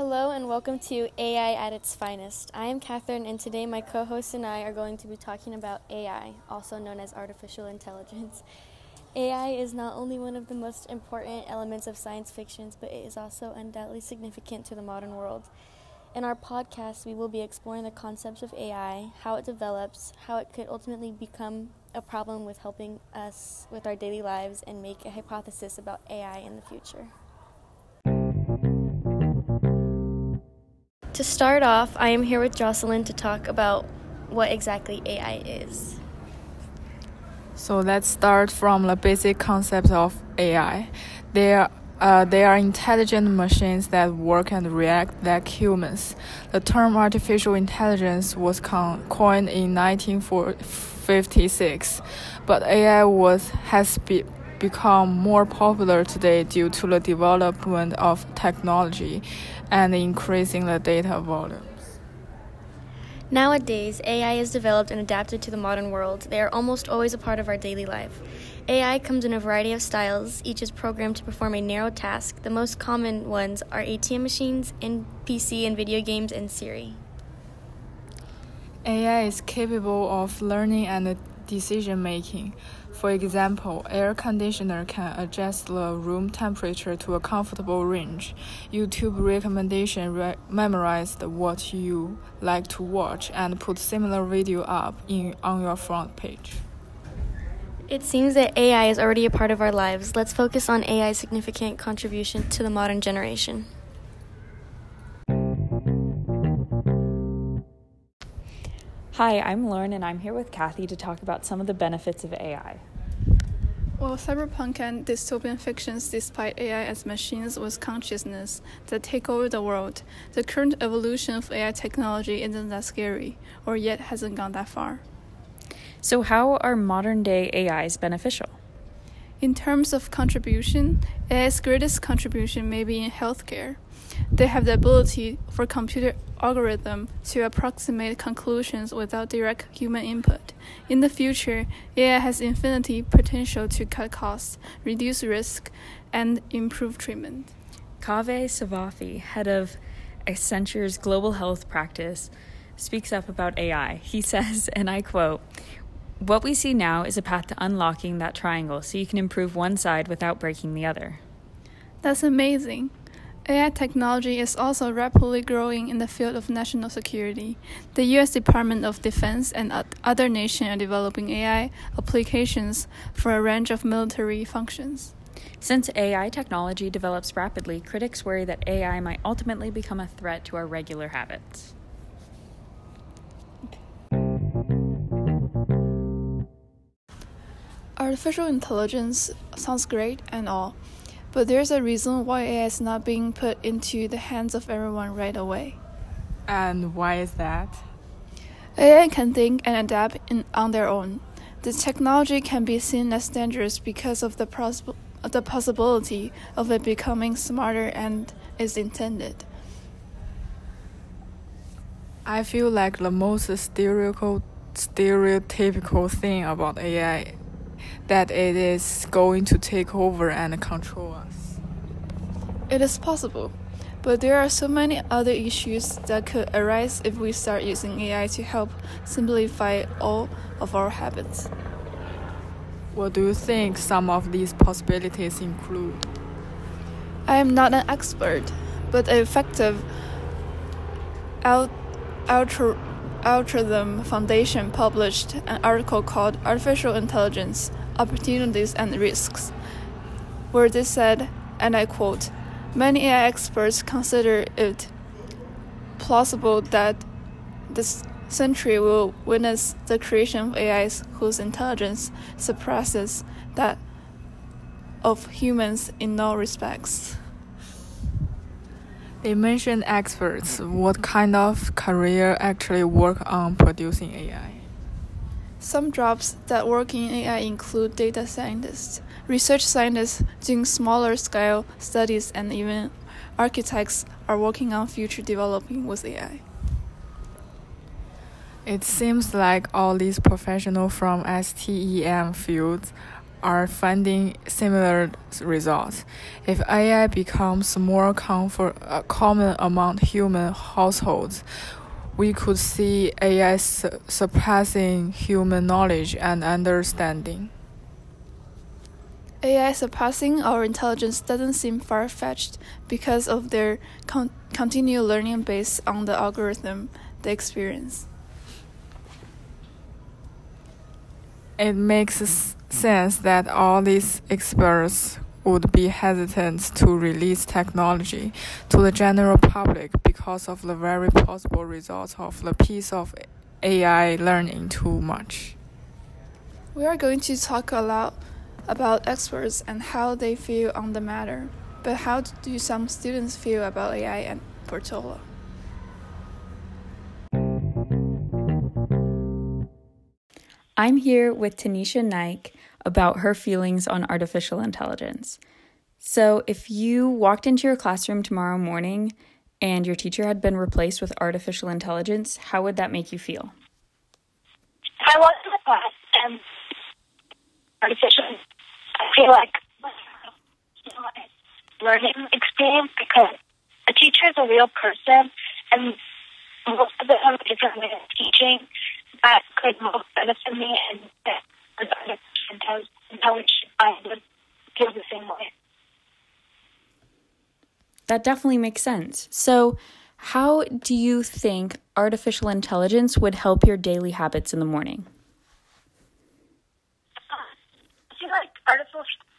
Hello and welcome to AI at its finest. I am Catherine, and today my co-host and I are going to be talking about AI, also known as artificial intelligence. AI is not only one of the most important elements of science fiction, but it is also undoubtedly significant to the modern world. In our podcast, we will be exploring the concepts of AI, how it develops, how it could ultimately become a problem with helping us with our daily lives, and make a hypothesis about AI in the future. To start off, I am here with Jocelyn to talk about what exactly AI is. So let's start from the basic concept of AI. They are intelligent machines that work and react like humans. The term artificial intelligence was coined in 1956, but AI has become more popular today due to the development of technology and increasing the data volumes. Nowadays, AI is developed and adapted to the modern world. They are almost always a part of our daily life. AI comes in a variety of styles. Each is programmed to perform a narrow task. The most common ones are ATM machines, PC and video games, and Siri. AI is capable of learning and decision-making. For example, air conditioner can adjust the room temperature to a comfortable range. YouTube recommendation memorized what you like to watch and put similar video up on your front page. It seems that AI is already a part of our lives. Let's focus on AI's significant contribution to the modern generation. Hi, I'm Lauren, and I'm here with Kathy to talk about some of the benefits of AI. Well, cyberpunk and dystopian fictions despite AI as machines with consciousness that take over the world. The current evolution of AI technology isn't that scary, or yet hasn't gone that far. So how are modern-day AIs beneficial? In terms of contribution, AI's greatest contribution may be in healthcare. They have the ability for computer algorithms to approximate conclusions without direct human input. In the future, AI has infinity potential to cut costs, reduce risk, and improve treatment. Kaveh Savafi, head of Accenture's global health practice, speaks up about AI. He says, and I quote, "What we see now is a path to unlocking that triangle so you can improve one side without breaking the other." That's amazing. AI technology is also rapidly growing in the field of national security. The U.S. Department of Defense and other nations are developing AI applications for a range of military functions. Since AI technology develops rapidly, critics worry that AI might ultimately become a threat to our regular habits. Artificial intelligence sounds great and all, but there's a reason why AI is not being put into the hands of everyone right away. And why is that? AI can think and adapt on their own. This technology can be seen as dangerous because of the possibility of it becoming smarter than is intended. I feel like the most stereotypical thing about AI that it is going to take over and control us. It is possible, but there are so many other issues that could arise if we start using AI to help simplify all of our habits. What do you think some of these possibilities include? I am not an expert, but an effective Altruism Foundation published an article called "Artificial Intelligence: Opportunities and Risks," where they said, and I quote, "Many AI experts consider it plausible that this century will witness the creation of AIs whose intelligence surpasses that of humans in all respects." They mentioned experts. What kind of career actually work on producing AI? Some jobs that work in AI include data scientists, research scientists doing smaller scale studies, and even architects are working on future developing with AI. It seems like all these professionals from STEM fields are finding similar results. If AI becomes more common among human households, we could see AI surpassing human knowledge and understanding. AI surpassing our intelligence doesn't seem far-fetched because of their continued learning based on the algorithm they experience. It makes sense that all these experts would be hesitant to release technology to the general public because of the very possible results of the piece of AI learning too much. We are going to talk a lot about experts and how they feel on the matter. But how do some students feel about AI and Portola? I'm here with Tanisha Naik about her feelings on artificial intelligence. So if you walked into your classroom tomorrow morning and your teacher had been replaced with artificial intelligence, how would that make you feel? I was in the class and artificial, I feel like learning experience because a teacher is a real person and most of them is a way of teaching that could most benefit me, and that artificial intelligence I would feel the same way. That definitely makes sense. So how do you think artificial intelligence would help your daily habits in the morning?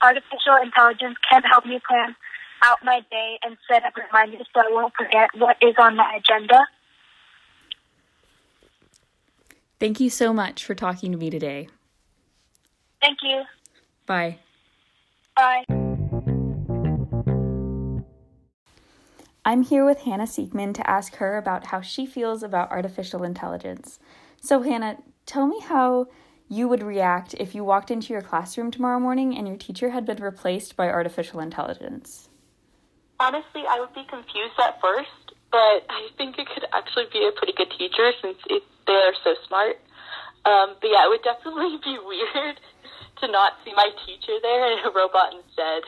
Artificial intelligence can help me plan out my day and set up reminders so I won't forget what is on my agenda. Thank you so much for talking to me today. Thank you. Bye. Bye. I'm here with Hannah Siegman to ask her about how she feels about artificial intelligence. So Hannah, tell me how you would react if you walked into your classroom tomorrow morning and your teacher had been replaced by artificial intelligence. Honestly, I would be confused at first, but I think it could actually be a pretty good teacher since they are so smart. But yeah, it would definitely be weird to not see my teacher there and a robot instead.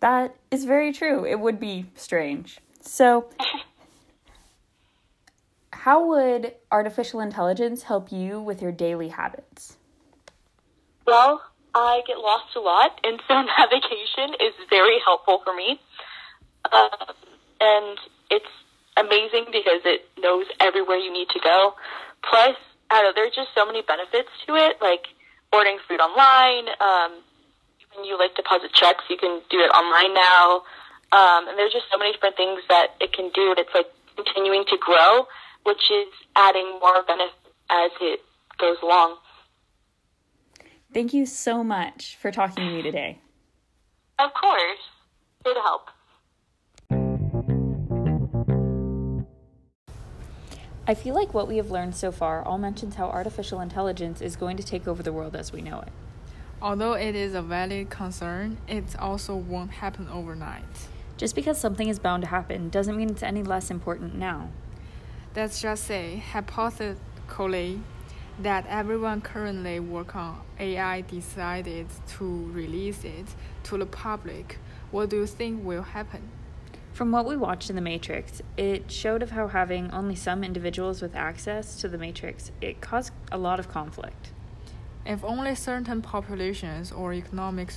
That is very true. It would be strange. So how would artificial intelligence help you with your daily habits? Well, I get lost a lot, and so navigation is very helpful for me. And it's amazing because it knows everywhere you need to go. Plus, I don't know, there are just so many benefits to it, like ordering food online. When you deposit checks, you can do it online now. And there's just so many different things that it can do, and it's continuing to grow, which is adding more benefit as it goes along. Thank you so much for talking to me today. Of course. Here to help. I feel like what we have learned so far all mentions how artificial intelligence is going to take over the world as we know it. Although it is a valid concern, it also won't happen overnight. Just because something is bound to happen doesn't mean it's any less important now. Let's just say, hypothetically, that everyone currently working on AI decided to release it to the public. What do you think will happen? From what we watched in The Matrix, it showed of how having only some individuals with access to The Matrix, it caused a lot of conflict. If only certain populations or economic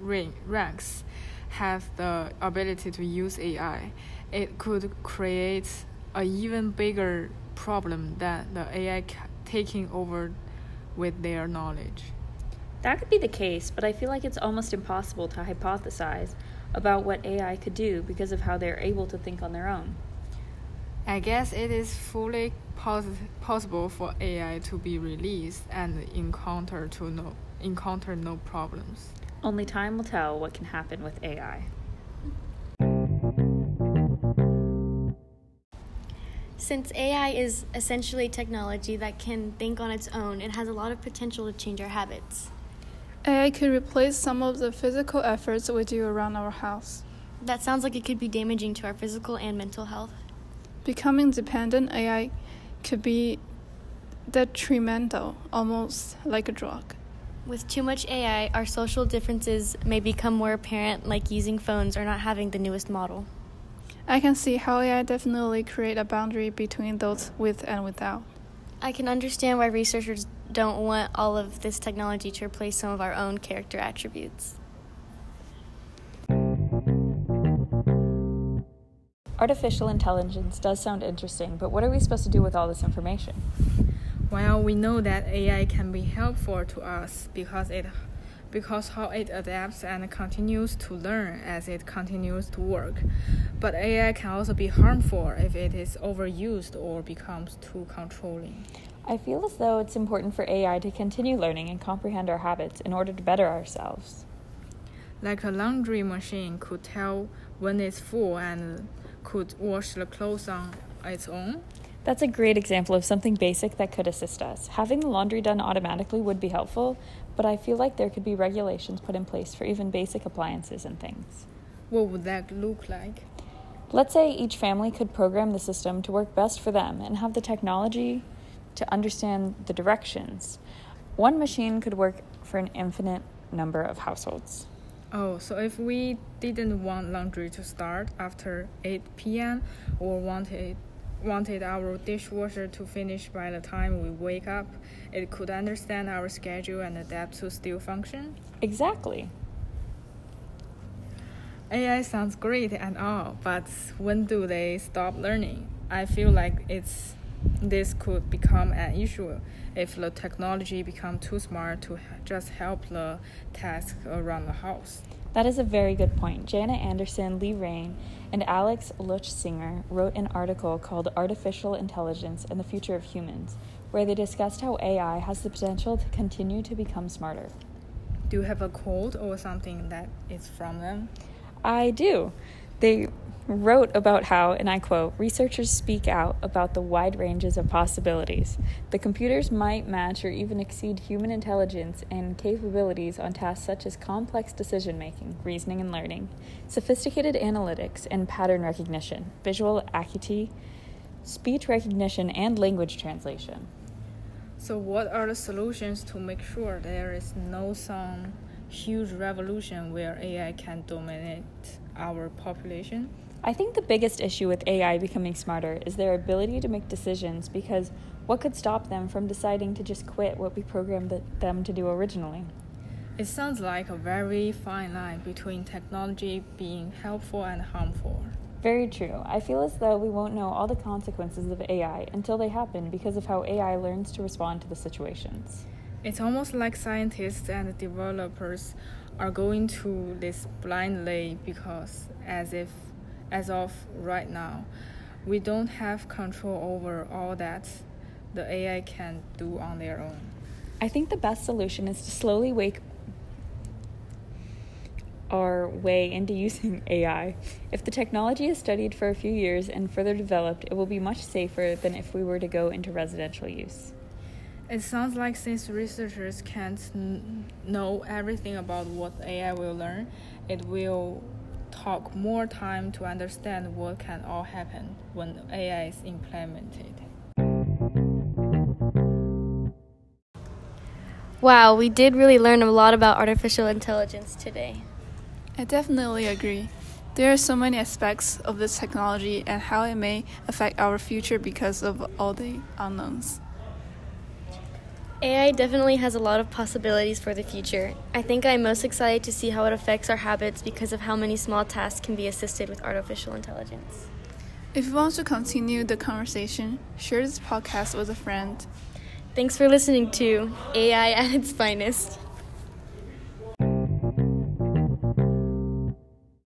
ranks have the ability to use AI, it could create an even bigger problem than the AI taking over with their knowledge. That could be the case, but I feel like it's almost impossible to hypothesize about what AI could do because of how they're able to think on their own. I guess it is fully possible for AI to be released and encounter no problems. Only time will tell what can happen with AI. Since AI is essentially technology that can think on its own, it has a lot of potential to change our habits. AI could replace some of the physical efforts we do around our house. That sounds like it could be damaging to our physical and mental health. Becoming dependent on AI could be detrimental, almost like a drug. With too much AI, our social differences may become more apparent, like using phones or not having the newest model. I can see how AI definitely creates a boundary between those with and without. I can understand why researchers don't want all of this technology to replace some of our own character attributes. Artificial intelligence does sound interesting, but what are we supposed to do with all this information? Well, we know that AI can be helpful to us because how it adapts and continues to learn as it continues to work. But AI can also be harmful if it is overused or becomes too controlling. I feel as though it's important for AI to continue learning and comprehend our habits in order to better ourselves. Like a laundry machine could tell when it's full and could wash the clothes on its own. That's a great example of something basic that could assist us. Having the laundry done automatically would be helpful, but I feel like there could be regulations put in place for even basic appliances and things. What would that look like? Let's say each family could program the system to work best for them and have the technology to understand the directions. One machine could work for an infinite number of households. Oh, so if we didn't want laundry to start after 8 p.m. or wanted our dishwasher to finish by the time we wake up, it could understand our schedule and adapt to still function? Exactly. AI sounds great and all, but when do they stop learning? I feel like this could become an issue if the technology becomes too smart to just help the task around the house. That is a very good point. Janet Anderson, Lee Rain, and Alex Luchsinger wrote an article called Artificial Intelligence and the Future of Humans, where they discussed how AI has the potential to continue to become smarter. Do you have a quote or something that is from them? I do. They wrote about how, and I quote, "Researchers speak out about the wide ranges of possibilities. The computers might match or even exceed human intelligence and capabilities on tasks such as complex decision-making, reasoning and learning, sophisticated analytics and pattern recognition, visual acuity, speech recognition, and language translation." So what are the solutions to make sure there is no some huge revolution where AI can dominate our population? I think the biggest issue with AI becoming smarter is their ability to make decisions, because what could stop them from deciding to just quit what we programmed them to do originally? It sounds like a very fine line between technology being helpful and harmful. Very true. I feel as though we won't know all the consequences of AI until they happen because of how AI learns to respond to the situations. It's almost like scientists and developers are going to this blindly because as of right now, we don't have control over all that the AI can do on their own. I think the best solution is to slowly wake our way into using AI. If the technology is studied for a few years and further developed, it will be much safer than if we were to go into residential use. It sounds like since researchers can't know everything about what AI will learn, it will take more time to understand what can all happen when AI is implemented. Wow, we did really learn a lot about artificial intelligence today. I definitely agree. There are so many aspects of this technology and how it may affect our future because of all the unknowns. AI definitely has a lot of possibilities for the future. I think I'm most excited to see how it affects our habits because of how many small tasks can be assisted with artificial intelligence. If you want to continue the conversation, share this podcast with a friend. Thanks for listening to AI at its Finest.